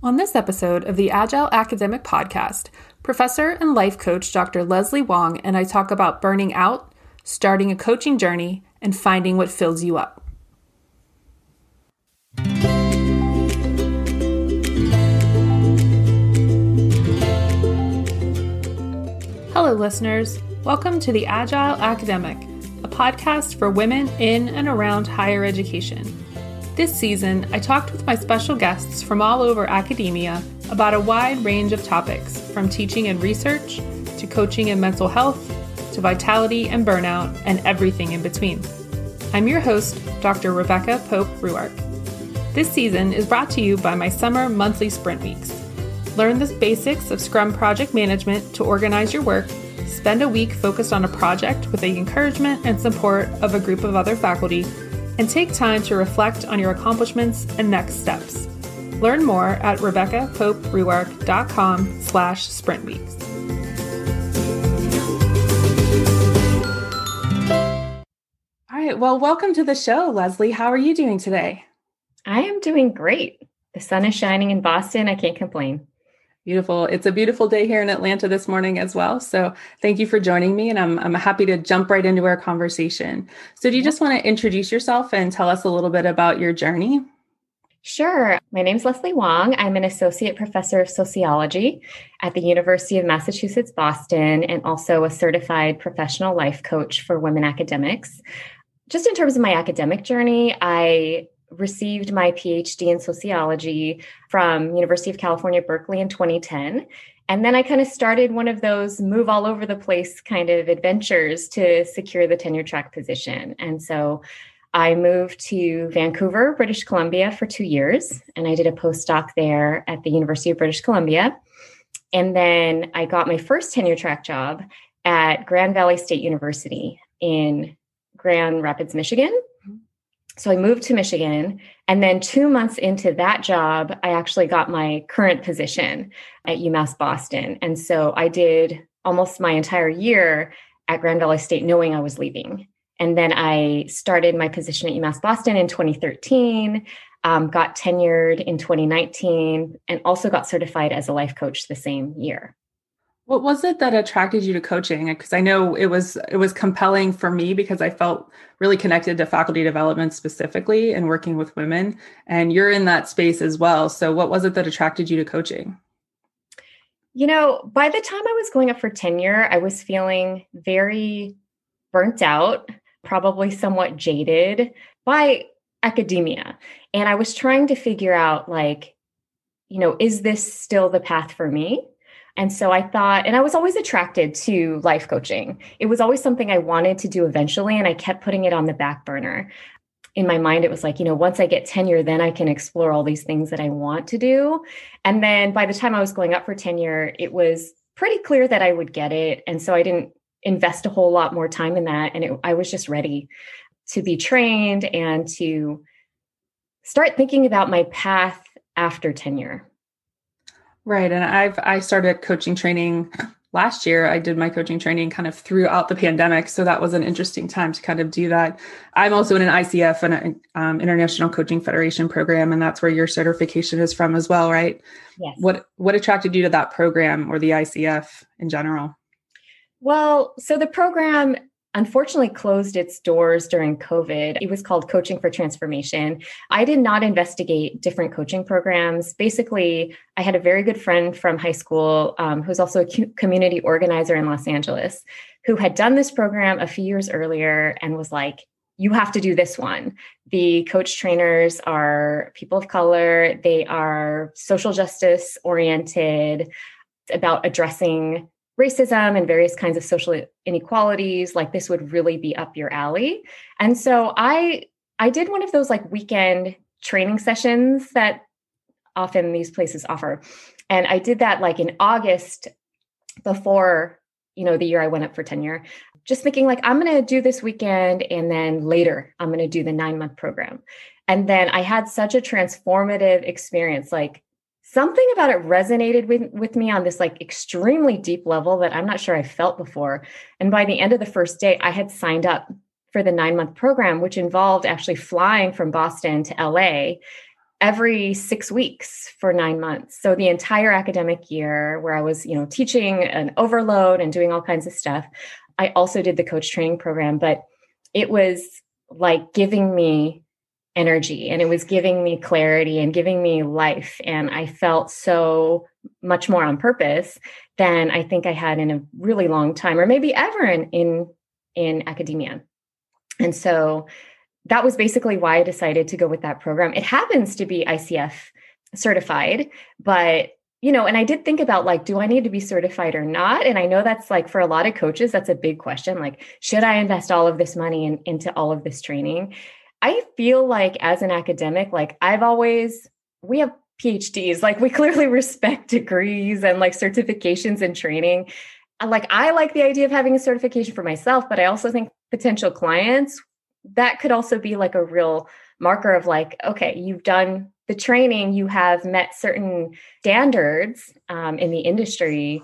On this episode of the Agile Academic Podcast, Professor and Life Coach Dr. Leslie Wang and I talk about burning out, starting a coaching journey, and finding what fills you up. Hello, listeners. Welcome to the Agile Academic, a podcast for women in and around higher education. This season, I talked with my special guests from all over academia about a wide range of topics, from teaching and research, to coaching and mental health, to vitality and burnout, and everything in between. I'm your host, Dr. Rebecca Pope-Ruark. This season is brought to you by my summer monthly sprint weeks. Learn the basics of Scrum project management to organize your work, spend a week focused on a project with the encouragement and support of a group of other faculty, and take time to reflect on your accomplishments and next steps. Learn more at RebeccaPopeRuark.com/sprintweeks. All right, well, welcome to the show, Leslie. How are you doing today? I am doing great. The sun is shining in Boston. I can't complain. Beautiful. It's a beautiful day here in Atlanta this morning as well. So thank you for joining me. And I'm happy to jump right into our conversation. So do you just want to introduce yourself and tell us a little bit about your journey? Sure. My name's Leslie Wang. I'm an associate professor of sociology at the University of Massachusetts Boston and also a certified professional life coach for women academics. Just in terms of my academic journey, I received my PhD in sociology from University of California, Berkeley in 2010. And then I kind of started one of those move all over the place kind of adventures to secure the tenure track position. And so I moved to Vancouver, British Columbia for 2 years, and I did a postdoc there at the University of British Columbia. And then I got my first tenure track job at Grand Valley State University in Grand Rapids, Michigan. So I moved to Michigan, and then 2 months into that job, I actually got my current position at UMass Boston. And so I did almost my entire year at Grand Valley State knowing I was leaving. And then I started my position at UMass Boston in 2013, got tenured in 2019, and also got certified as a life coach the same year. What was it that attracted you to coaching? Because I know it was compelling for me because I felt really connected to faculty development specifically and working with women, and you're in that space as well. So what was it that attracted you to coaching? You know, by the time I was going up for tenure, I was feeling very burnt out, probably somewhat jaded by academia. And I was trying to figure out, like, you know, is this still the path for me? And so I thought, and I was always attracted to life coaching. It was always something I wanted to do eventually, and I kept putting it on the back burner. In my mind, it was like, you know, once I get tenure, then I can explore all these things that I want to do. And then by the time I was going up for tenure, it was pretty clear that I would get it. And so I didn't invest a whole lot more time in that. And I was just ready to be trained and to start thinking about my path after tenure. Right. And I started coaching training last year. I did my coaching training kind of throughout the pandemic. So that was an interesting time to kind of do that. I'm also in an ICF, an International Coaching Federation program, and that's where your certification is from as well, right? Yes. What attracted you to that program or the ICF in general? Well, so the program unfortunately closed its doors during COVID. It was called Coaching for Transformation. I did not investigate different coaching programs. Basically, I had a very good friend from high school who's also a community organizer in Los Angeles who had done this program a few years earlier and was like, you have to do this one. The coach trainers are people of color. They are social justice oriented, about addressing racism and various kinds of social inequalities. Like, this would really be up your alley. And so I did one of those like weekend training sessions that often these places offer. And I did that like in August before, you know, the year I went up for tenure, just thinking like, I'm going to do this weekend. And then later I'm going to do the 9-month program. And then I had such a transformative experience. Like, something about it resonated with me on this like extremely deep level that I'm not sure I felt before. And by the end of the first day, I had signed up for the 9-month program, which involved actually flying from Boston to LA every 6 weeks for 9 months. So the entire academic year where I was, teaching an overload and doing all kinds of stuff, I also did the coach training program, but it was like giving me energy and it was giving me clarity and giving me life. And I felt so much more on purpose than I think I had in a really long time, or maybe ever in academia. And so that was basically why I decided to go with that program. It happens to be ICF certified, but, and I did think about do I need to be certified or not? And I know that's for a lot of coaches, that's a big question. Should I invest all of this money into all of this training? I feel as an academic, we have PhDs, we clearly respect degrees and certifications and training. I like the idea of having a certification for myself, but I also think potential clients, that could also be a real marker of okay, you've done the training, you have met certain standards in the industry.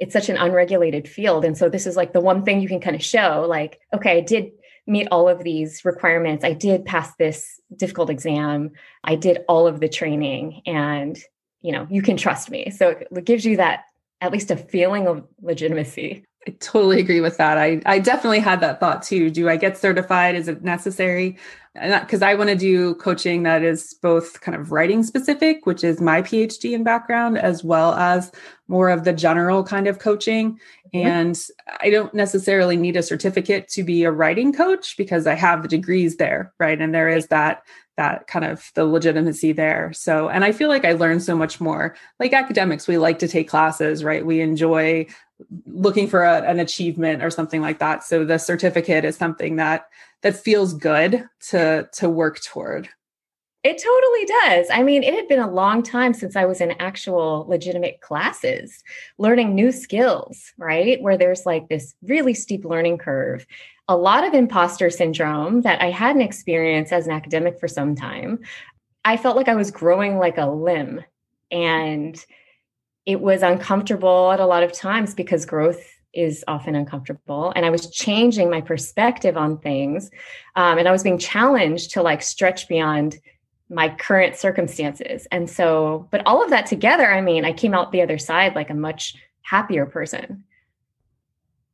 It's such an unregulated field. And so this is the one thing you can kind of show okay, I did meet all of these requirements. I did pass this difficult exam. I did all of the training and, you can trust me. So it gives you that, at least a feeling of legitimacy. I totally agree with that. I definitely had that thought too. Do I get certified? Is it necessary? Because I want to do coaching that is both kind of writing specific, which is my PhD and background, as well as more of the general kind of coaching. Mm-hmm. And I don't necessarily need a certificate to be a writing coach because I have the degrees there, right? And there is that kind of the legitimacy there. So, and I feel I learned so much more. Like academics, we like to take classes, right? We enjoy looking for an achievement or something like that. So the certificate is something that feels good to work toward. It totally does. I mean, it had been a long time since I was in actual legitimate classes, learning new skills, right? Where there's this really steep learning curve, a lot of imposter syndrome that I hadn't experienced as an academic for some time. I felt I was growing a limb, and it was uncomfortable at a lot of times because growth is often uncomfortable. And I was changing my perspective on things. And I was being challenged to stretch beyond my current circumstances. And so, but all of that together, I mean, I came out the other side a much happier person.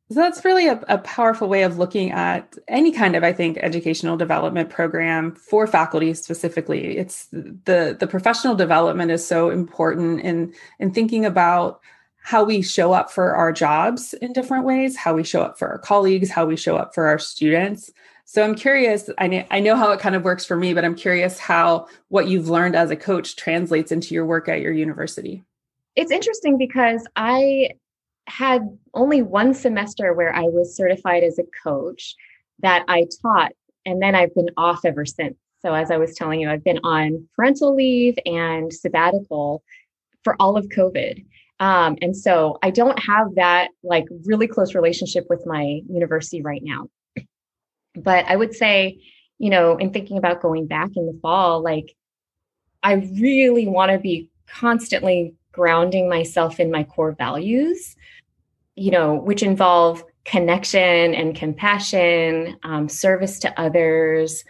So that's really a powerful way of looking at any kind of, I think, educational development program for faculty specifically. It's the professional development is so important in thinking about how we show up for our jobs in different ways, how we show up for our colleagues, how we show up for our students. So I'm curious, I know how it kind of works for me, but I'm curious how what you've learned as a coach translates into your work at your university. It's interesting because I had only one semester where I was certified as a coach that I taught, and then I've been off ever since. So as I was telling you, I've been on parental leave and sabbatical for all of COVID. And so I don't have that really close relationship with my university right now. But I would say, in thinking about going back in the fall, I really want to be constantly grounding myself in my core values, which involve connection and compassion, service to others,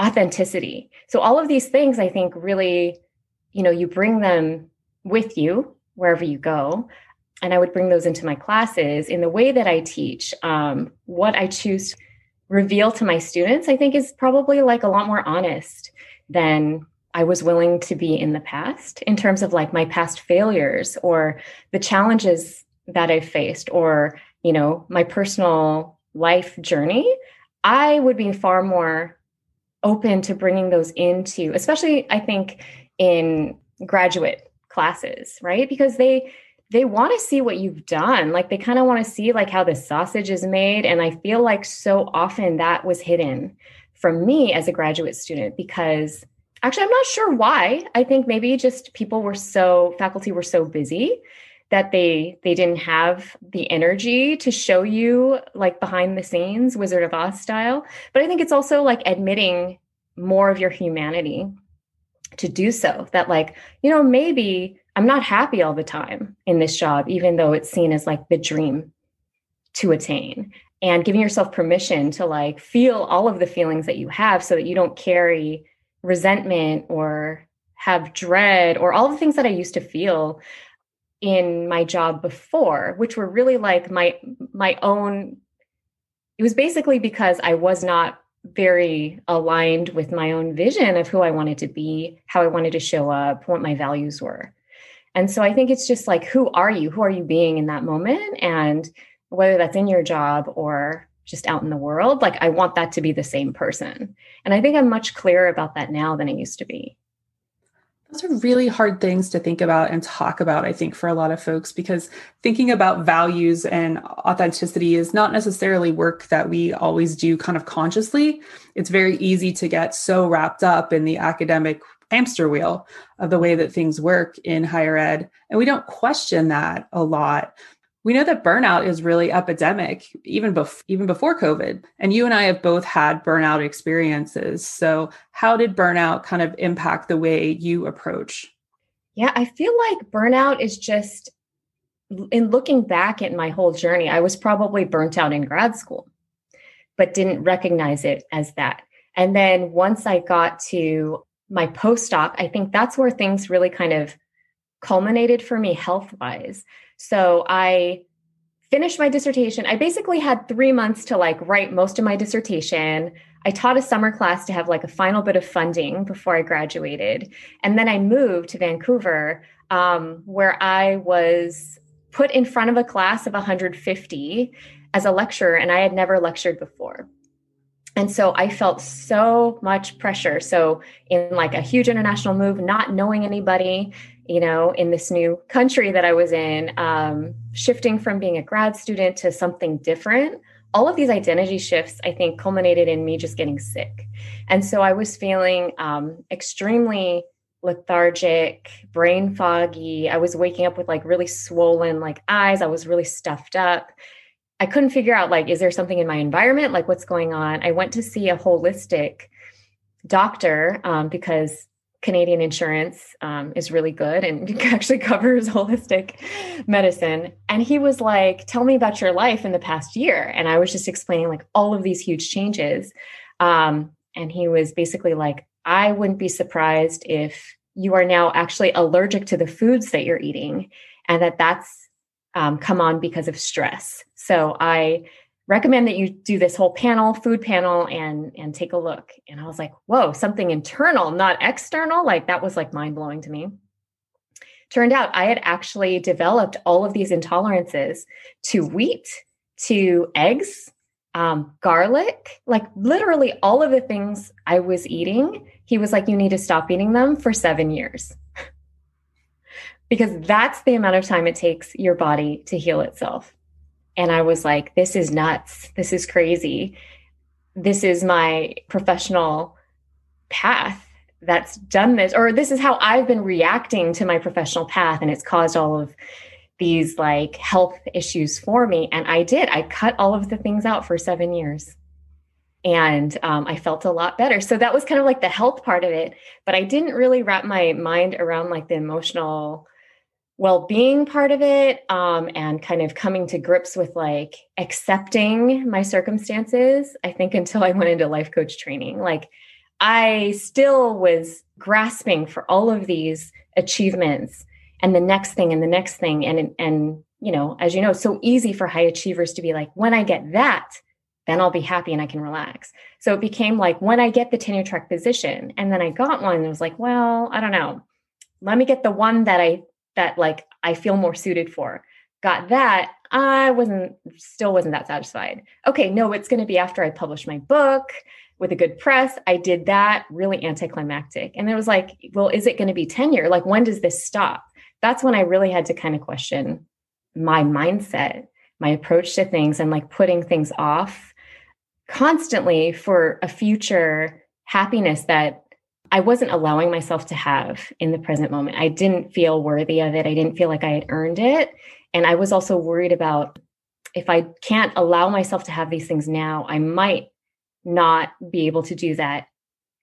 authenticity. So all of these things, I think really, you bring them with you wherever you go. And I would bring those into my classes in the way that I teach. What I choose to reveal to my students, I think is probably a lot more honest than I was willing to be in the past in terms of my past failures or the challenges that I faced or, my personal life journey. I would be far more open to bringing those into, especially I think in graduate classes, right? Because they want to see what you've done. They kind of want to see how the sausage is made. And I feel so often that was hidden from me as a graduate student because actually, I'm not sure why. I think maybe just faculty were so busy that they didn't have the energy to show you behind the scenes, Wizard of Oz style. But I think it's also admitting more of your humanity to do so that maybe I'm not happy all the time in this job, even though it's seen as the dream to attain, and giving yourself permission to feel all of the feelings that you have so that you don't carry resentment or have dread or all the things that I used to feel in my job before, which were really like my own. It was basically because I was not very aligned with my own vision of who I wanted to be, how I wanted to show up, what my values were. And so I think it's just like, who are you? Who are you being in that moment? And whether that's in your job or just out in the world, like I want that to be the same person. And I think I'm much clearer about that now than I used to be. Those are really hard things to think about and talk about, I think, for a lot of folks, because thinking about values and authenticity is not necessarily work that we always do kind of consciously. It's very easy to get so wrapped up in the academic hamster wheel of the way that things work in higher ed. And we don't question that a lot. We know that burnout is really epidemic, even before COVID. And you and I have both had burnout experiences. So how did burnout kind of impact the way you approach? Yeah, I feel like burnout is just, in looking back at my whole journey, I was probably burnt out in grad school, but didn't recognize it as that. And then once I got to my postdoc, I think that's where things really kind of culminated for me health-wise. So I finished my dissertation. I basically had 3 months to like write most of my dissertation. I taught a summer class to have like a final bit of funding before I graduated. And then I moved to Vancouver, where I was put in front of a class of 150 as a lecturer, and I had never lectured before. And so I felt so much pressure. So in like a huge international move, not knowing anybody, you know, in this new country that I was in, shifting from being a grad student to something different, all of these identity shifts, I think, culminated in me just getting sick. And so I was feeling extremely lethargic, brain foggy. I was waking up with like really swollen like eyes. I was really stuffed up. I couldn't figure out, like, is there something in my environment? Like, what's going on? I went to see a holistic doctor because Canadian insurance is really good and actually covers holistic medicine. And he was like, tell me about your life in the past year. And I was just explaining like all of these huge changes. And he was basically like, I wouldn't be surprised if you are now actually allergic to the foods that you're eating, and that's come on because of stress. So I recommend that you do this whole panel, food panel, and take a look. And I was like, whoa, something internal, not external. Like that was like mind blowing to me. Turned out I had actually developed all of these intolerances to wheat, to eggs, garlic, like literally all of the things I was eating. He was like, you need to stop eating them for 7 years because that's the amount of time it takes your body to heal itself. And I was like, this is nuts. This is crazy. This is my professional path that's done this, or this is how I've been reacting to my professional path. And it's caused all of these like health issues for me. And I cut all of the things out for 7 years, and I felt a lot better. So that was kind of like the health part of it, but I didn't really wrap my mind around like the emotional well-being part of it, and kind of coming to grips with like accepting my circumstances, I think, until I went into life coach training. Like I still was grasping for all of these achievements and the next thing and the next thing. And, you know, as you know, it's so easy for high achievers to be like, when I get that, then I'll be happy and I can relax. So it became like, when I get the tenure track position, and then I got one, and it was like, well, I don't know, let me get the one that like I feel more suited for. Got that. I wasn't that satisfied. Okay, no, it's going to be after I publish my book with a good press. I did that, really anticlimactic. And it was like, well, is it going to be tenure? Like, when does this stop? That's when I really had to kind of question my mindset, my approach to things, and like putting things off constantly for a future happiness that I wasn't allowing myself to have in the present moment. I didn't feel worthy of it. I didn't feel like I had earned it. And I was also worried about, if I can't allow myself to have these things now, I might not be able to do that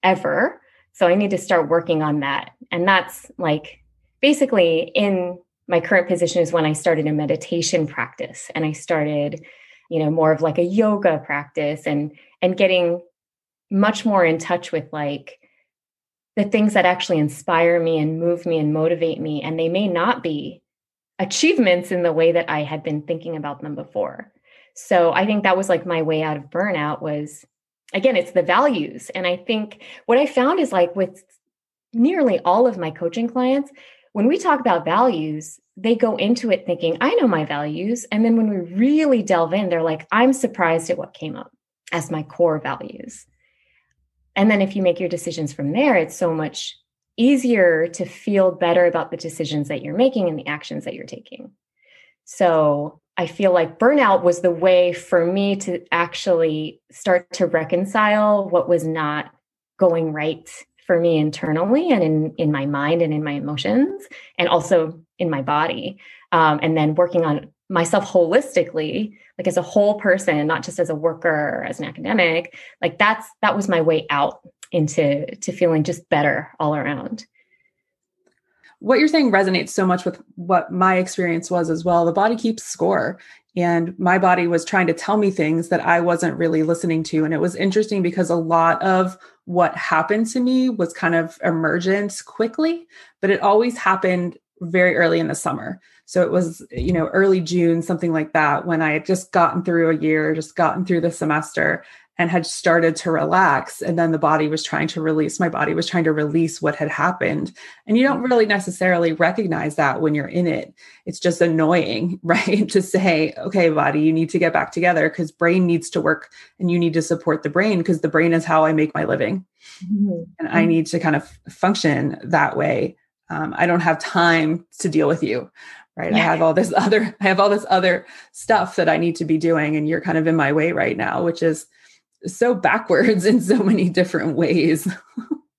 ever. So I need to start working on that. And that's like, basically in my current position is when I started a meditation practice, and I started, you know, more of like a yoga practice and getting much more in touch with like the things that actually inspire me and move me and motivate me. And they may not be achievements in the way that I had been thinking about them before. So I think that was like my way out of burnout was, again, it's the values. And I think what I found is like with nearly all of my coaching clients, when we talk about values, they go into it thinking, I know my values. And then when we really delve in, they're like, I'm surprised at what came up as my core values. And then if you make your decisions from there, it's so much easier to feel better about the decisions that you're making and the actions that you're taking. So I feel like burnout was the way for me to actually start to reconcile what was not going right for me internally and in my mind and in my emotions and also in my body. And then working on myself holistically, like as a whole person, not just as a worker or as an academic, like that was my way out into feeling just better all around. What you're saying resonates so much with what my experience was as well. The body keeps score, and my body was trying to tell me things that I wasn't really listening to. And it was interesting because a lot of what happened to me was kind of emergent quickly, but it always happened very early in the summer. So it was, early June, something like that, when I had just gotten through a year, just gotten through the semester and had started to relax. And then my body was trying to release what had happened. And you don't really necessarily recognize that when you're in it. It's just annoying, right? To say, okay, body, you need to get back together because brain needs to work and you need to support the brain because the brain is how I make my living. Mm-hmm. And I need to kind of function that way. I don't have time to deal with you, right? Yeah. I have all this other stuff that I need to be doing. And you're kind of in my way right now, which is so backwards in so many different ways.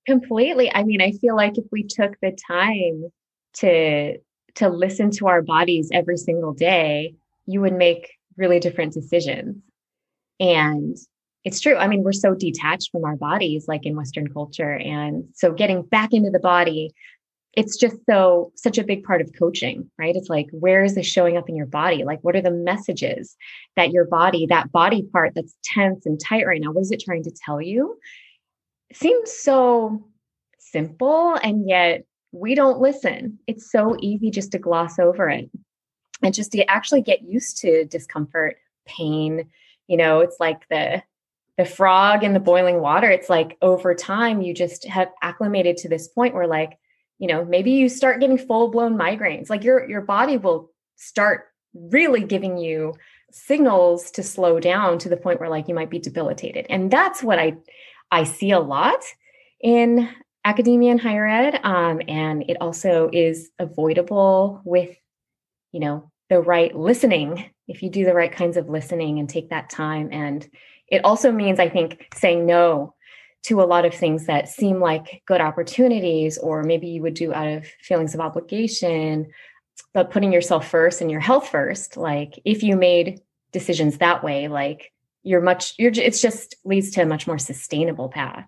Completely. I mean, I feel like if we took the time to listen to our bodies every single day, you would make really different decisions. And it's true. I mean, we're so detached from our bodies, like in Western culture. And so getting back into the body, it's just such a big part of coaching, right? It's like, where is this showing up in your body? Like, what are the messages that your body, that body part that's tense and tight right now, what is it trying to tell you? It seems so simple, and yet we don't listen. It's so easy just to gloss over it and just to actually get used to discomfort, pain. It's like the frog in the boiling water. It's like over time, you just have acclimated to this point where like, maybe you start getting full-blown migraines. Like your body will start really giving you signals to slow down to the point where like you might be debilitated. And that's what I see a lot in academia and higher ed. And it also is avoidable with, the right listening. If you do the right kinds of listening and take that time. And it also means, I think, saying no to a lot of things that seem like good opportunities, or maybe you would do out of feelings of obligation, but putting yourself first and your health first. Like if you made decisions that way, like it's just leads to a much more sustainable path.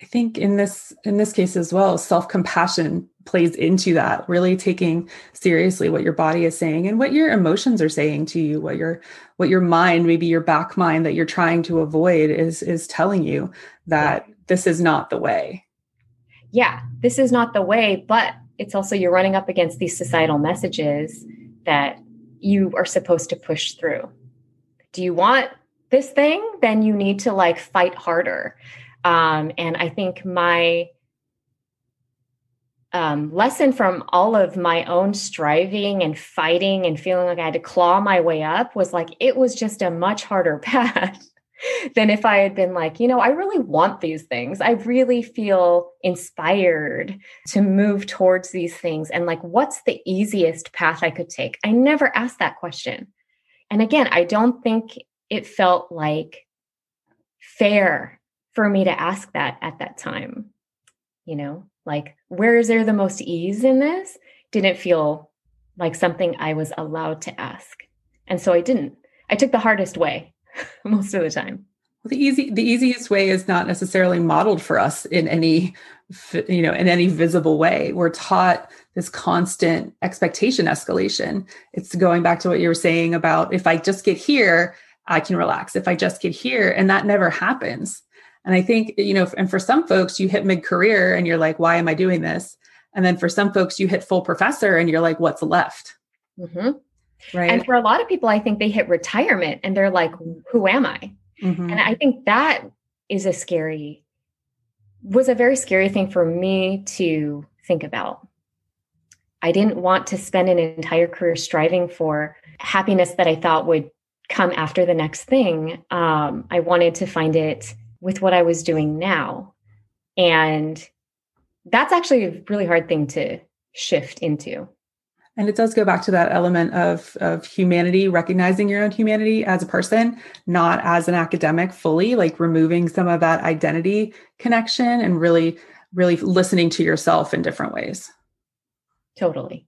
I think in this case as well, self-compassion plays into that, really taking seriously what your body is saying and what your emotions are saying to you, what your mind, maybe your back mind that you're trying to avoid is telling you that this is not the way. Yeah, this is not the way, but it's also, you're running up against these societal messages that you are supposed to push through. Do you want this thing? Then you need to like fight harder. And I think my lesson from all of my own striving and fighting and feeling like I had to claw my way up was like, it was just a much harder path than if I had been like, I really want these things. I really feel inspired to move towards these things. And like, what's the easiest path I could take? I never asked that question. And again, I don't think it felt like fair for me to ask that at that time, like, where is there the most ease in this? Didn't feel like something I was allowed to ask. And so I didn't. I took the hardest way most of the time. Well, the easiest way is not necessarily modeled for us in any, in any visible way. We're taught this constant expectation escalation. It's going back to what you were saying about if I just get here, I can relax. If I just get here, and that never happens. And I think, you know, and for some folks, you hit mid-career and you're like, why am I doing this? And then for some folks, you hit full professor and you're like, what's left? Mm-hmm. Right. And for a lot of people, I think they hit retirement and they're like, who am I? Mm-hmm. And I think that is was a very scary thing for me to think about. I didn't want to spend an entire career striving for happiness that I thought would come after the next thing. I wanted to find it with what I was doing now. And that's actually a really hard thing to shift into. And it does go back to that element of humanity, recognizing your own humanity as a person, not as an academic fully, like removing some of that identity connection and really, really listening to yourself in different ways. Totally.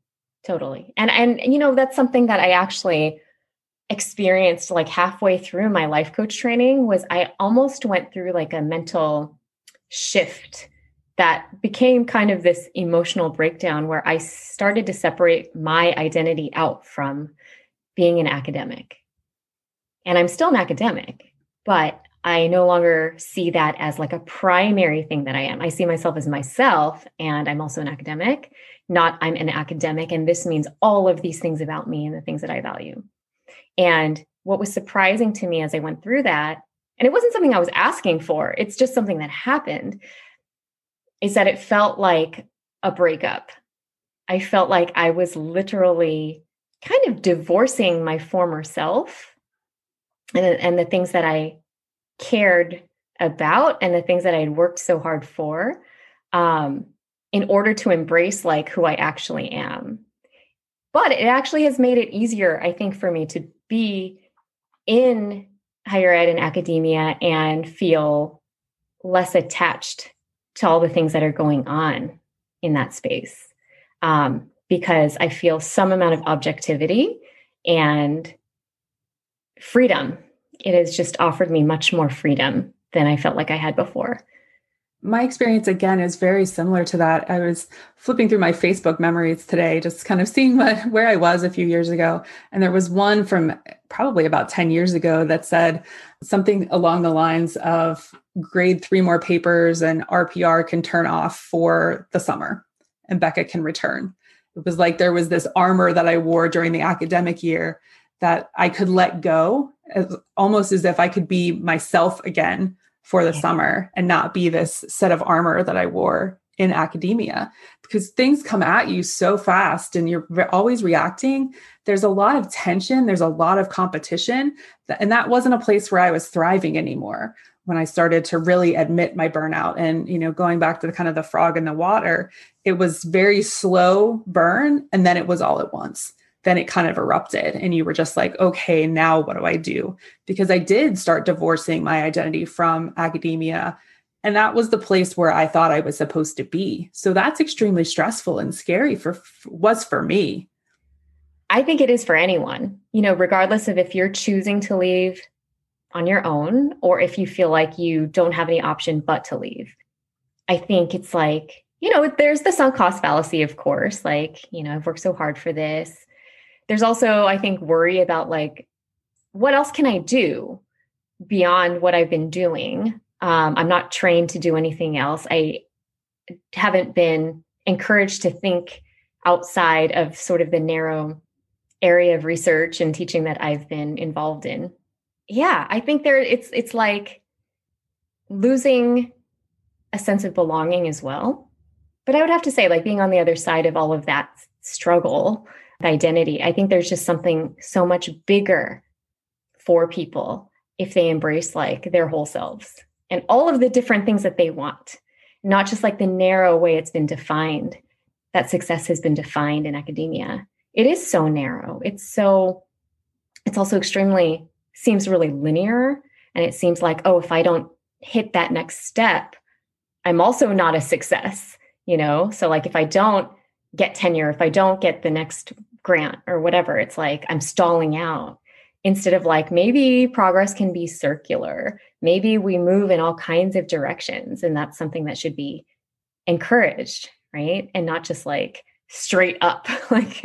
And, you know, that's something that I actually experienced like halfway through my life coach training was I almost went through like a mental shift that became kind of this emotional breakdown where I started to separate my identity out from being an academic. And I'm still an academic, but I no longer see that as like a primary thing that I am. I see myself as myself, and I'm also an academic, not I'm an academic. And this means all of these things about me and the things that I value. And what was surprising to me as I went through that, and it wasn't something I was asking for, it's just something that happened, is that it felt like a breakup. I felt like I was literally kind of divorcing my former self and the things that I cared about and the things that I had worked so hard for in order to embrace like who I actually am. But it actually has made it easier, I think, for me to be in higher ed and academia and feel less attached to all the things that are going on in that space, because I feel some amount of objectivity and freedom. It has just offered me much more freedom than I felt like I had before. My experience, again, is very similar to that. I was flipping through my Facebook memories today, just kind of seeing where I was a few years ago. And there was one from probably about 10 years ago that said something along the lines of grade 3 more papers and RPR can turn off for the summer and Becca can return. It was like there was this armor that I wore during the academic year that I could let go, almost as if I could be myself again for the summer and not be this set of armor that I wore in academia, because things come at you so fast and you're always reacting. There's a lot of tension. There's a lot of competition. And that wasn't a place where I was thriving anymore when I started to really admit my burnout. And, you know, going back to the kind of the frog in the water, it was very slow burn. And then it was all at once. Then it kind of erupted and you were just like, okay, now what do I do? Because I did start divorcing my identity from academia. And that was the place where I thought I was supposed to be. So that's extremely stressful and scary for me. I think it is for anyone, you know, regardless of if you're choosing to leave on your own or if you feel like you don't have any option but to leave. I think it's like, you know, there's the sunk cost fallacy, of course, like, you know, I've worked so hard for this. There's also, I think, worry about like, what else can I do beyond what I've been doing? I'm not trained to do anything else. I haven't been encouraged to think outside of sort of the narrow area of research and teaching that I've been involved in. Yeah, I think it's like losing a sense of belonging as well. But I would have to say, like being on the other side of all of that struggle, identity. I think there's just something so much bigger for people if they embrace like their whole selves and all of the different things that they want, not just like the narrow way it's been defined, that success has been defined in academia. It is so narrow. It's also extremely, seems really linear. And it seems like, oh, if I don't hit that next step, I'm also not a success, you know? So like if I don't get tenure, if I don't get the next grant or whatever, it's like I'm stalling out instead of like maybe progress can be circular. Maybe we move in all kinds of directions. And that's something that should be encouraged, right? And not just like straight up. Like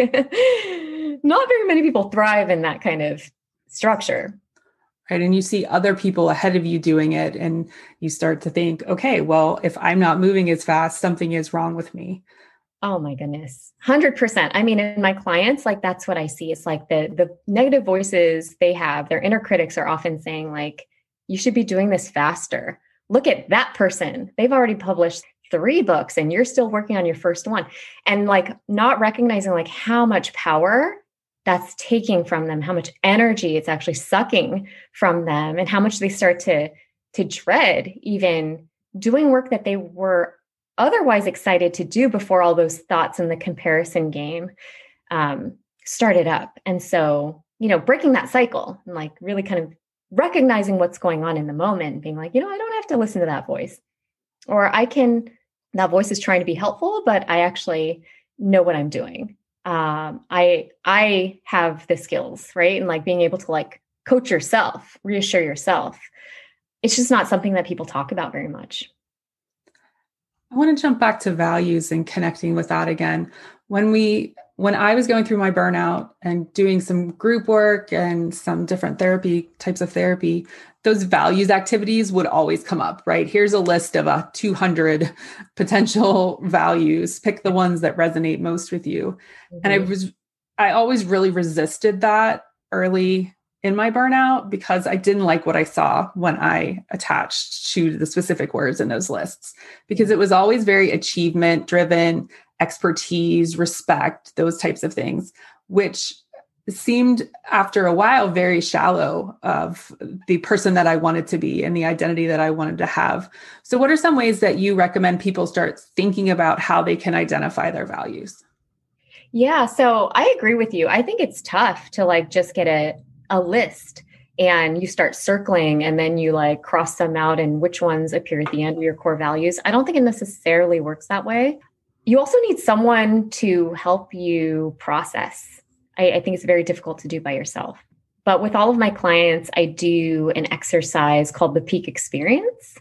not very many people thrive in that kind of structure. right? And you see other people ahead of you doing it, and you start to think, okay, well, if I'm not moving as fast, something is wrong with me. Oh my goodness. 100%. I mean, in my clients, like, that's what I see. It's like the negative voices they have, their inner critics are often saying, like, you should be doing this faster. Look at that person. They've already published 3 books and you're still working on your first one. And like, not recognizing like how much power that's taking from them, how much energy it's actually sucking from them, and how much they start to dread even doing work that they were otherwise excited to do before all those thoughts and the comparison game started up. And so, you know, breaking that cycle and like really kind of recognizing what's going on in the moment, being like, you know, I don't have to listen to that voice, or that voice is trying to be helpful, but I actually know what I'm doing. I have the skills, right? And like being able to like coach yourself, reassure yourself. It's just not something that people talk about very much. I want to jump back to values and connecting with that again. When I was going through my burnout and doing some group work and some different types of therapy, those values activities would always come up, right? Here's a list of 200 potential values. Pick the ones that resonate most with you. Mm-hmm. And I always really resisted that early in my burnout because I didn't like what I saw when I attached to the specific words in those lists, because it was always very achievement driven, expertise, respect, those types of things, which seemed after a while very shallow of the person that I wanted to be and the identity that I wanted to have. So what are some ways that you recommend people start thinking about how they can identify their values? Yeah, so I agree with you. I think it's tough to like just get a list and you start circling and then you like cross them out and which ones appear at the end of your core values. I don't think it necessarily works that way. You also need someone to help you process. I think it's very difficult to do by yourself. But with all of my clients, I do an exercise called the peak experience,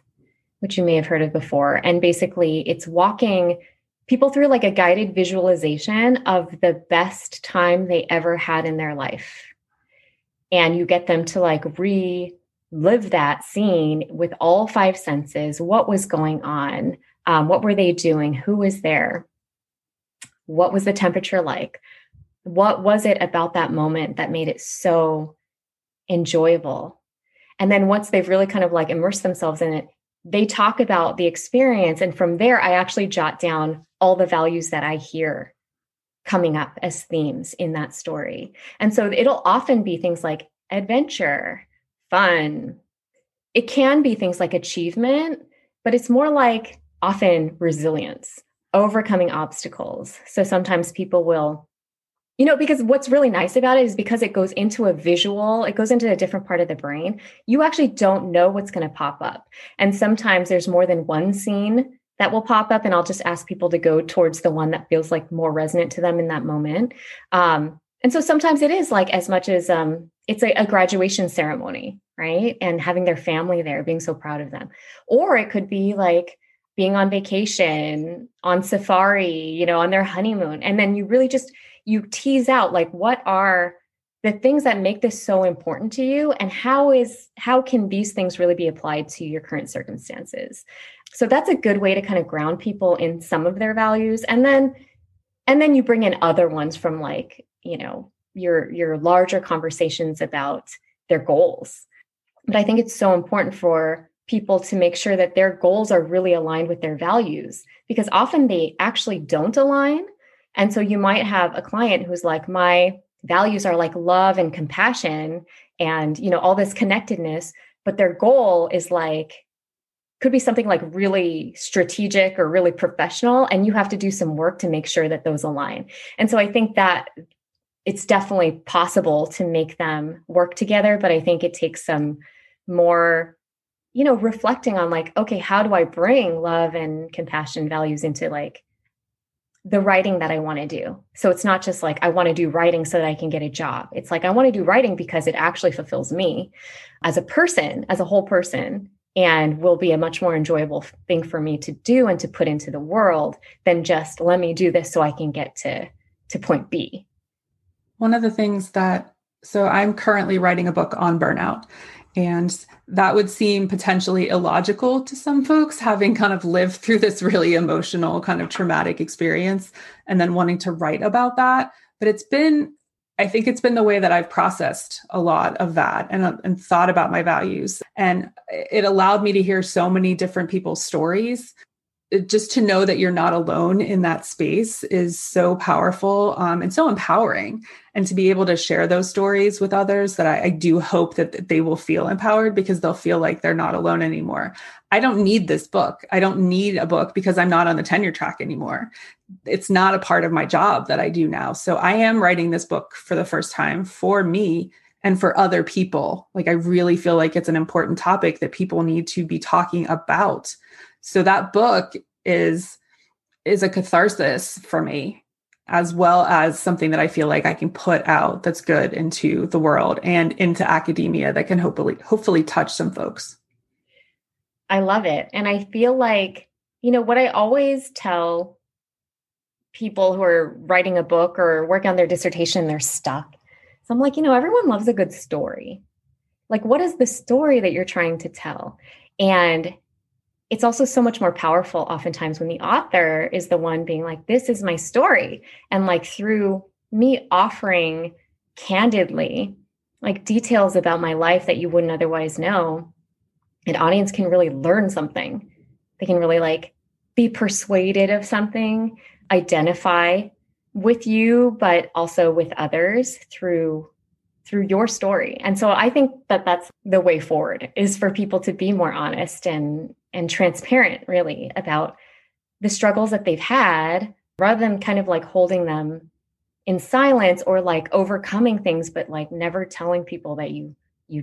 which you may have heard of before. And basically it's walking people through like a guided visualization of the best time they ever had in their life. And you get them to like relive that scene with all 5 senses. What was going on? What were they doing? Who was there? What was the temperature like? What was it about that moment that made it so enjoyable? And then once they've really kind of like immersed themselves in it, they talk about the experience. And from there, I actually jot down all the values that I hear coming up as themes in that story. And so it'll often be things like adventure, fun. It can be things like achievement, but it's more like often resilience, overcoming obstacles. So sometimes people will, you know, because what's really nice about it is because it goes into a visual, it goes into a different part of the brain, you actually don't know what's going to pop up. And sometimes there's more than one scene that will pop up, and I'll just ask people to go towards the one that feels like more resonant to them in that moment. And so sometimes it is like as much as it's a graduation ceremony, right? And having their family there, being so proud of them. Or it could be like being on vacation, on safari, you know, on their honeymoon. And then you really just, you tease out like, what are the things that make this so important to you? And how can these things really be applied to your current circumstances? So that's a good way to kind of ground people in some of their values. And then you bring in other ones from like, you know, your larger conversations about their goals. But I think it's so important for people to make sure that their goals are really aligned with their values, because often they actually don't align. And so you might have a client who's like, my values are like love and compassion and, you know, all this connectedness, but their goal is like, could be something like really strategic or really professional. And you have to do some work to make sure that those align. And so I think that it's definitely possible to make them work together, but I think it takes some more, you know, reflecting on like, okay, how do I bring love and compassion values into like the writing that I want to do? So it's not just like, I want to do writing so that I can get a job. It's like, I want to do writing because it actually fulfills me as a person, as a whole person, and will be a much more enjoyable thing for me to do and to put into the world than just let me do this so I can get to point B. One of the things that, so I'm currently writing a book on burnout. And that would seem potentially illogical to some folks, having kind of lived through this really emotional kind of traumatic experience and then wanting to write about that. But it's been, I think it's been the way that I've processed a lot of that and thought about my values. And it allowed me to hear so many different people's stories. Just to know that you're not alone in that space is so powerful and so empowering. And to be able to share those stories with others, that I do hope that they will feel empowered, because they'll feel like they're not alone anymore. I don't need this book. I don't need a book because I'm not on the tenure track anymore. It's not a part of my job that I do now. So I am writing this book for the first time for me and for other people. Like, I really feel like it's an important topic that people need to be talking about. So that book is a catharsis for me, as well as something that I feel like I can put out that's good into the world and into academia that can hopefully touch some folks. I love it. And I feel like, you know, what I always tell people who are writing a book or working on their dissertation, they're stuck. So I'm like, you know, everyone loves a good story. Like, what is the story that you're trying to tell? And it's also so much more powerful oftentimes when the author is the one being like, this is my story. And like, through me offering candidly, like, details about my life that you wouldn't otherwise know, an audience can really learn something. They can really like be persuaded of something, identify with you, but also with others through your story. And so I think that that's the way forward, is for people to be more honest and transparent really about the struggles that they've had, rather than kind of like holding them in silence or like overcoming things, but like never telling people that you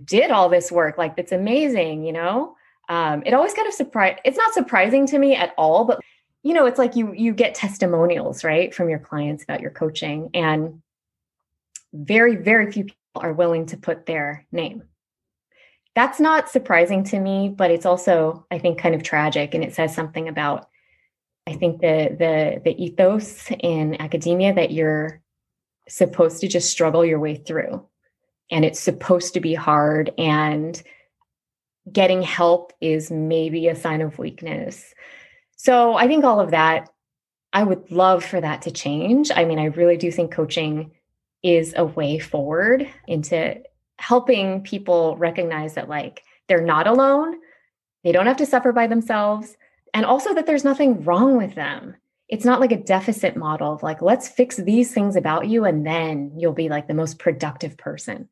did all this work. Like, it's amazing, you know? It always kind of it's not surprising to me at all, but you know, it's like you get testimonials, right, from your clients about your coaching, and very, very few people are willing to put their name. That's not surprising to me, but it's also, I think, kind of tragic. And it says something about, I think, the ethos in academia that you're supposed to just struggle your way through. And it's supposed to be hard. And getting help is maybe a sign of weakness. So I think all of that, I would love for that to change. I mean, I really do think coaching is a way forward into helping people recognize that, like, they're not alone, they don't have to suffer by themselves, and also that there's nothing wrong with them. It's not like a deficit model of like, let's fix these things about you and then you'll be like the most productive person.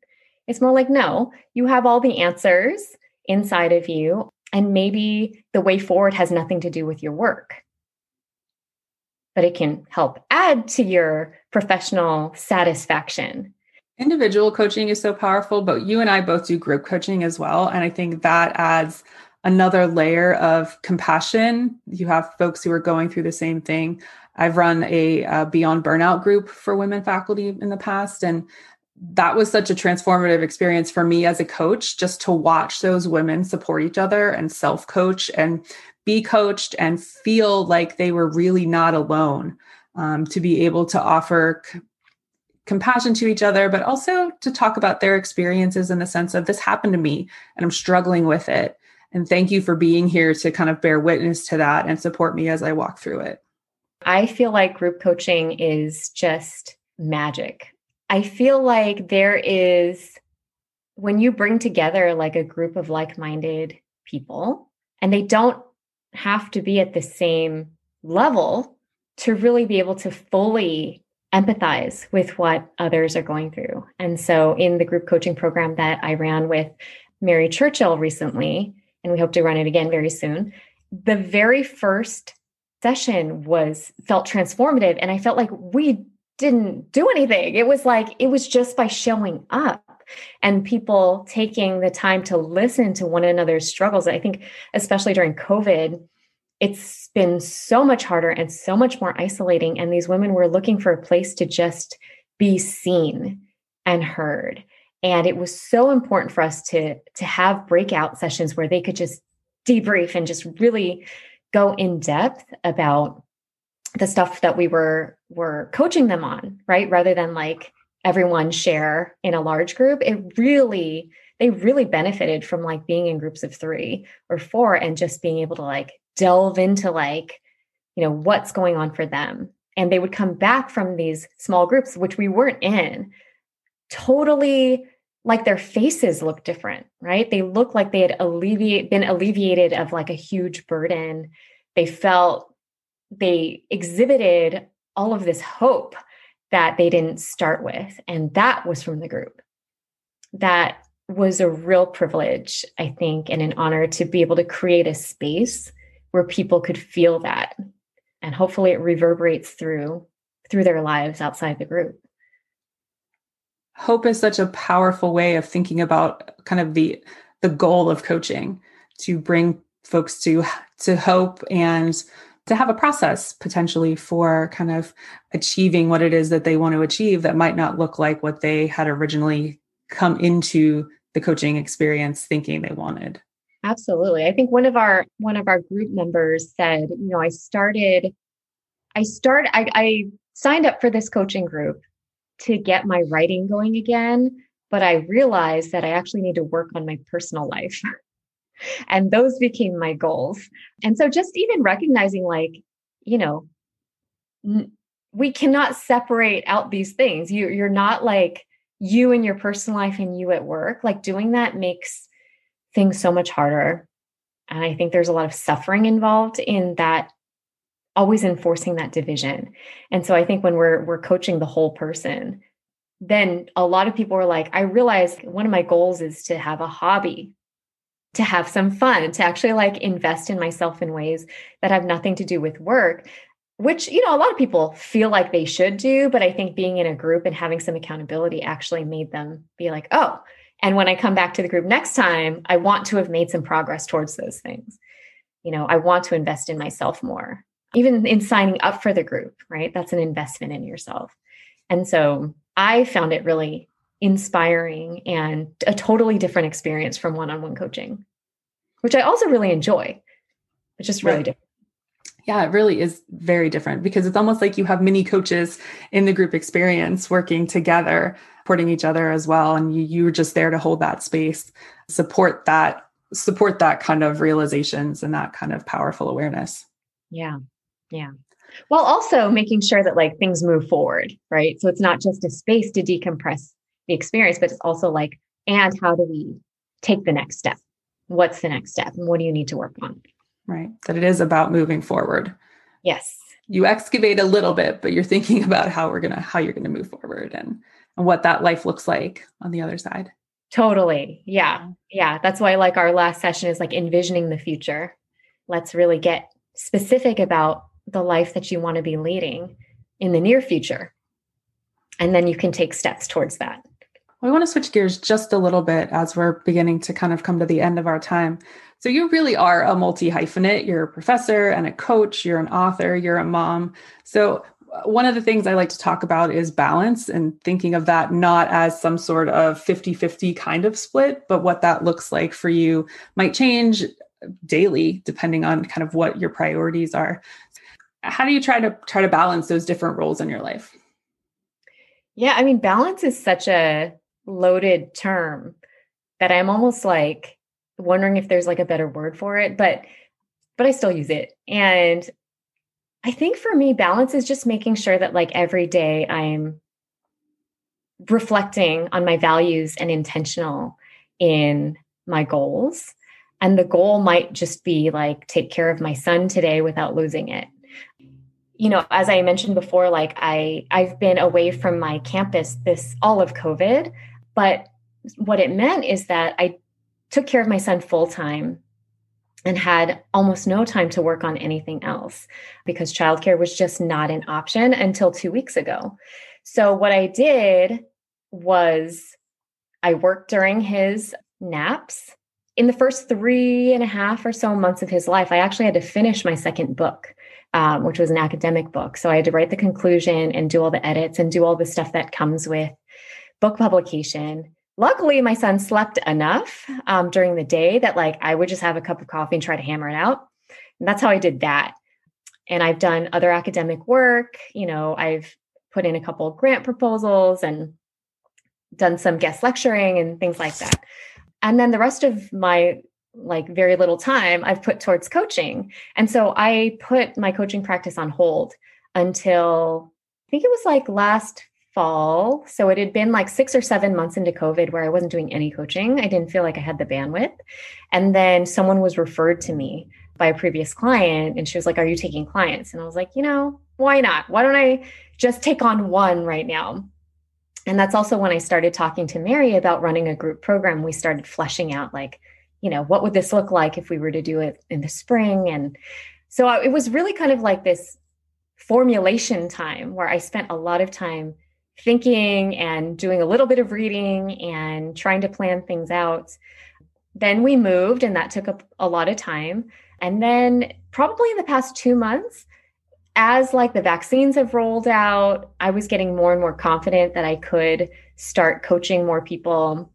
It's more like, no, you have all the answers inside of you, and maybe the way forward has nothing to do with your work, but it can help add to your professional satisfaction. Individual coaching is so powerful, but you and I both do group coaching as well. And I think that adds another layer of compassion. You have folks who are going through the same thing. I've run a Beyond Burnout group for women faculty in the past. And that was such a transformative experience for me as a coach, just to watch those women support each other and self-coach and be coached and feel like they were really not alone, to be able to offer compassion to each other, but also to talk about their experiences in the sense of, this happened to me and I'm struggling with it. And thank you for being here to kind of bear witness to that and support me as I walk through it. I feel like group coaching is just magic. I feel like there is, when you bring together like a group of like-minded people, and they don't have to be at the same level to really be able to fully empathize with what others are going through. And so in the group coaching program that I ran with Mary Churchill recently, and we hope to run it again very soon, the very first session felt transformative. And I felt like we didn't do anything. It was just by showing up and people taking the time to listen to one another's struggles. I think especially during COVID, it's been so much harder and so much more isolating. And these women were looking for a place to just be seen and heard. And it was so important for us to have breakout sessions where they could just debrief and just really go in depth about the stuff that we were coaching them on, right? Rather than like everyone share in a large group. It really, they really benefited from like being in groups of 3 or 4 and just being able to like delve into like, you know, what's going on for them. And they would come back from these small groups, which we weren't in, totally like their faces look different, right? They look like they had been alleviated of like a huge burden. They felt they exhibited all of this hope that they didn't start with. And that was from the group. That was a real privilege, I think, and an honor to be able to create a space where people could feel that. And hopefully it reverberates through their lives outside the group. Hope is such a powerful way of thinking about kind of the goal of coaching, to bring folks to hope and to have a process potentially for kind of achieving what it is that they want to achieve that might not look like what they had originally come into the coaching experience thinking they wanted. Absolutely. I think one of our group members said, you know, I signed up for this coaching group to get my writing going again, but I realized that I actually need to work on my personal life. And those became my goals. And so just even recognizing like, you know, we cannot separate out these things. You're not like you in your personal life and you at work. Like doing that makes things so much harder. And I think there's a lot of suffering involved in that, always enforcing that division. And so I think when we're coaching the whole person, then a lot of people are like, I realized one of my goals is to have a hobby, to have some fun, to actually like invest in myself in ways that have nothing to do with work, which, you know, a lot of people feel like they should do. But I think being in a group and having some accountability actually made them be like, oh, and when I come back to the group next time, I want to have made some progress towards those things. You know, I want to invest in myself more, even in signing up for the group, right? That's an investment in yourself. And so I found it really inspiring and a totally different experience from one-on-one coaching, which I also really enjoy. It's just really different. Yeah, it really is very different because it's almost like you have mini coaches in the group experience working together, supporting each other as well. And you're just there to hold that space, support that kind of realizations and that kind of powerful awareness. Yeah. Yeah. Well, also making sure that like things move forward, right? So it's not just a space to decompress the experience, but it's also like, and how do we take the next step? What's the next step? And what do you need to work on? Right. That it is about moving forward. Yes. You excavate a little bit, but you're thinking about how you're going to move forward and what that life looks like on the other side. Totally. Yeah. Yeah. That's why like our last session is like envisioning the future. Let's really get specific about the life that you want to be leading in the near future. And then you can take steps towards that. We want to switch gears just a little bit as we're beginning to kind of come to the end of our time. So you really are a multi-hyphenate. You're a professor and a coach. You're an author. You're a mom. So one of the things I like to talk about is balance and thinking of that not as some sort of 50-50 kind of split, but what that looks like for you might change daily, depending on kind of what your priorities are. How do you try to balance those different roles in your life? Yeah. I mean, balance is such a loaded term that I'm almost like wondering if there's like a better word for it, but I still use it. And I think for me, balance is just making sure that like every day I'm reflecting on my values and intentional in my goals. And the goal might just be like, take care of my son today without losing it. You know, as I mentioned before, like I've been away from my campus all of COVID, but what it meant is that I took care of my son full time and had almost no time to work on anything else because childcare was just not an option until 2 weeks ago. So what I did was I worked during his naps. In the first 3.5 or so months of his life, I actually had to finish my second book, which was an academic book. So I had to write the conclusion and do all the edits and do all the stuff that comes with book publication. Luckily, my son slept enough during the day that like I would just have a cup of coffee and try to hammer it out. And that's how I did that. And I've done other academic work. You know, I've put in a couple of grant proposals and done some guest lecturing and things like that. And then the rest of my very little time I've put towards coaching. And so I put my coaching practice on hold until I think it was last fall. So it had been 6 or 7 months into COVID where I wasn't doing any coaching. I didn't feel like I had the bandwidth. And then someone was referred to me by a previous client and she was like, "Are you taking clients?" And I was like, why not? Why don't I just take on one right now? And that's also when I started talking to Mary about running a group program. We started fleshing out what would this look like if we were to do it in the spring? And so it was really kind of this formulation time where I spent a lot of time thinking and doing a little bit of reading and trying to plan things out. Then we moved and that took up a lot of time. And then probably in the past 2 months, as the vaccines have rolled out, I was getting more and more confident that I could start coaching more people.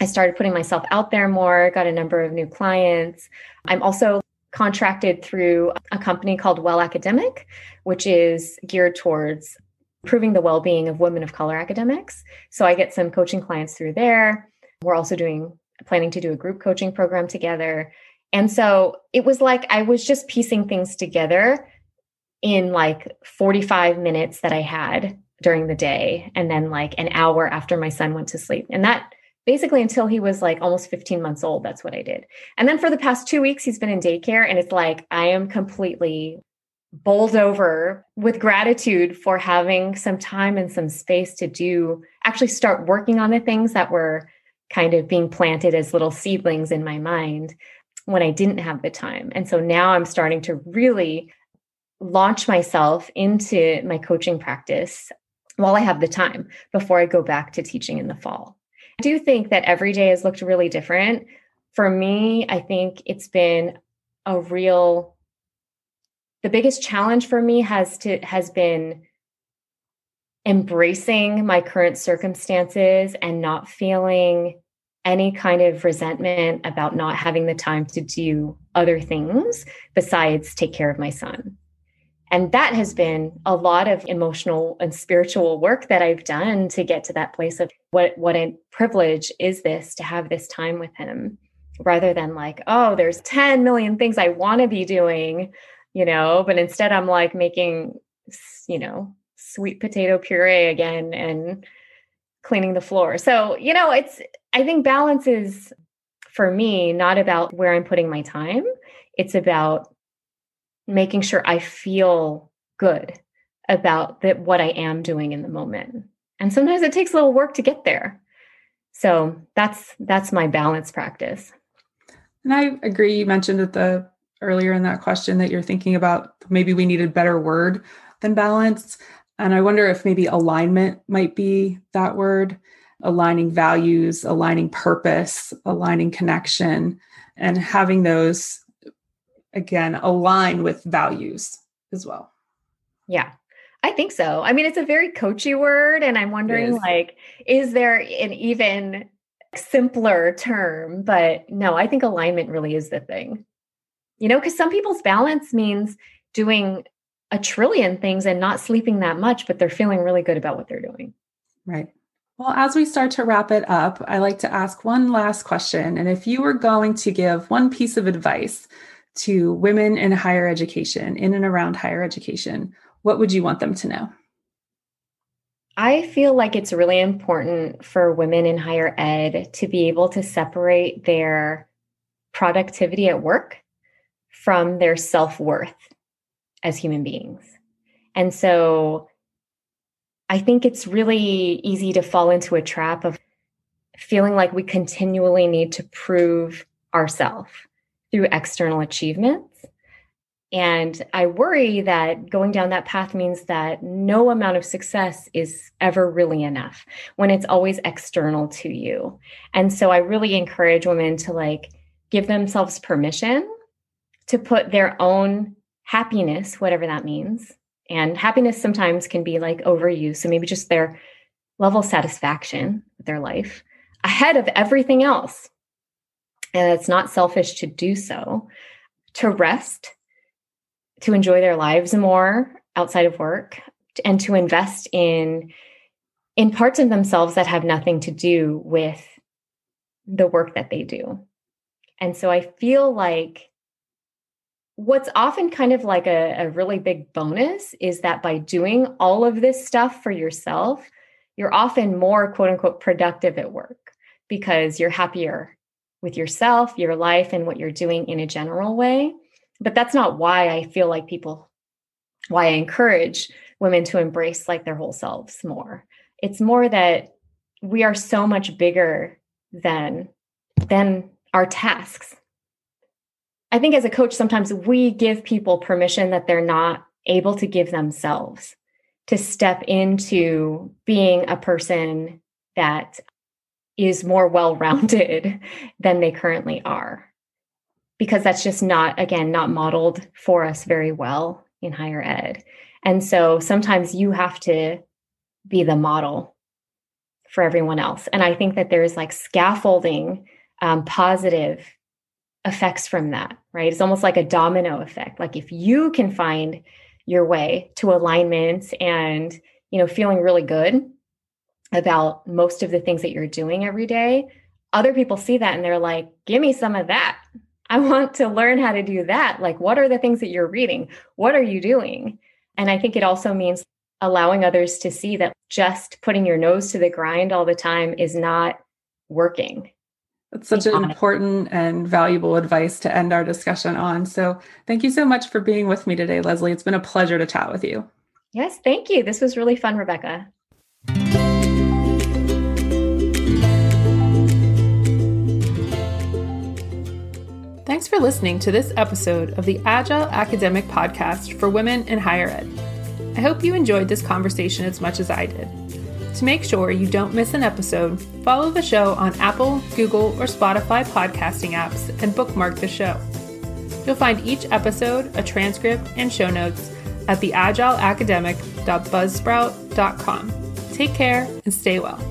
I started putting myself out there more, got a number of new clients. I'm also contracted through a company called Well Academic, which is geared towards improving the well-being of women of color academics. So I get some coaching clients through there. We're also planning to do a group coaching program together. And so it was I was just piecing things together in 45 minutes that I had during the day, and then an hour after my son went to sleep. And that basically until he was almost 15 months old, that's what I did. And then for the past 2 weeks, he's been in daycare, and it's I am completely bowled over with gratitude for having some time and some space to actually start working on the things that were kind of being planted as little seedlings in my mind when I didn't have the time. And so now I'm starting to really launch myself into my coaching practice while I have the time before I go back to teaching in the fall. I do think that every day has looked really different. For me, I think it's been the biggest challenge for me has been embracing my current circumstances and not feeling any kind of resentment about not having the time to do other things besides take care of my son. And that has been a lot of emotional and spiritual work that I've done to get to that place of what a privilege is this to have this time with him, rather than oh, there's 10 million things I want to be doing, but instead I'm making, sweet potato puree again and cleaning the floor. So, I think balance is for me, not about where I'm putting my time. It's about making sure I feel good about what I am doing in the moment. And sometimes it takes a little work to get there. So that's my balance practice. And I agree. You mentioned at earlier in that question that you're thinking about maybe we need a better word than balance. And I wonder if maybe alignment might be that word, aligning values, aligning purpose, aligning connection, and having those again, align with values as well. Yeah, I think so. I mean, it's a very coachy word. And I'm wondering, is there an even simpler term? But no, I think alignment really is the thing, because some people's balance means doing a trillion things and not sleeping that much, but they're feeling really good about what they're doing. Right. Well, as we start to wrap it up, I like to ask one last question. And if you were going to give one piece of advice to women in higher education, in and around higher education, what would you want them to know? I feel it's really important for women in higher ed to be able to separate their productivity at work from their self-worth as human beings. And so I think it's really easy to fall into a trap of feeling we continually need to prove ourselves through external achievements. And I worry that going down that path means that no amount of success is ever really enough when it's always external to you. And so I really encourage women to give themselves permission to put their own happiness, whatever that means. And happiness sometimes can be overused. So maybe just their level of satisfaction with their life ahead of everything else. And it's not selfish to do so, to rest, to enjoy their lives more outside of work, and to invest in parts of themselves that have nothing to do with the work that they do. And so I feel like what's often kind of like a really big bonus is that by doing all of this stuff for yourself, you're often more quote unquote productive at work because you're happier with yourself, your life, and what you're doing in a general way. But that's not why I feel like why I encourage women to embrace like their whole selves more. It's more that we are so much bigger than our tasks. I think as a coach, sometimes we give people permission that they're not able to give themselves to step into being a person that is more well-rounded than they currently are, because that's just not modeled for us very well in higher ed. And so sometimes you have to be the model for everyone else. And I think that there's like scaffolding positive effects from that, right? It's almost like a domino effect. Like if you can find your way to alignment and, feeling really good about most of the things that you're doing every day, other people see that and they're like, give me some of that. I want to learn how to do that. Like, what are the things that you're reading? What are you doing? And I think it also means allowing others to see that just putting your nose to the grind all the time is not working. That's such an important and valuable advice to end our discussion on. So thank you so much for being with me today, Leslie. It's been a pleasure to chat with you. Yes, thank you. This was really fun, Rebecca. Thanks for listening to this episode of the Agile Academic Podcast for Women in Higher Ed. I hope you enjoyed this conversation as much as I did. To make sure you don't miss an episode, follow the show on Apple, Google, or Spotify podcasting apps and bookmark the show. You'll find each episode, a transcript, and show notes at theagileacademic.buzzsprout.com. Take care and stay well.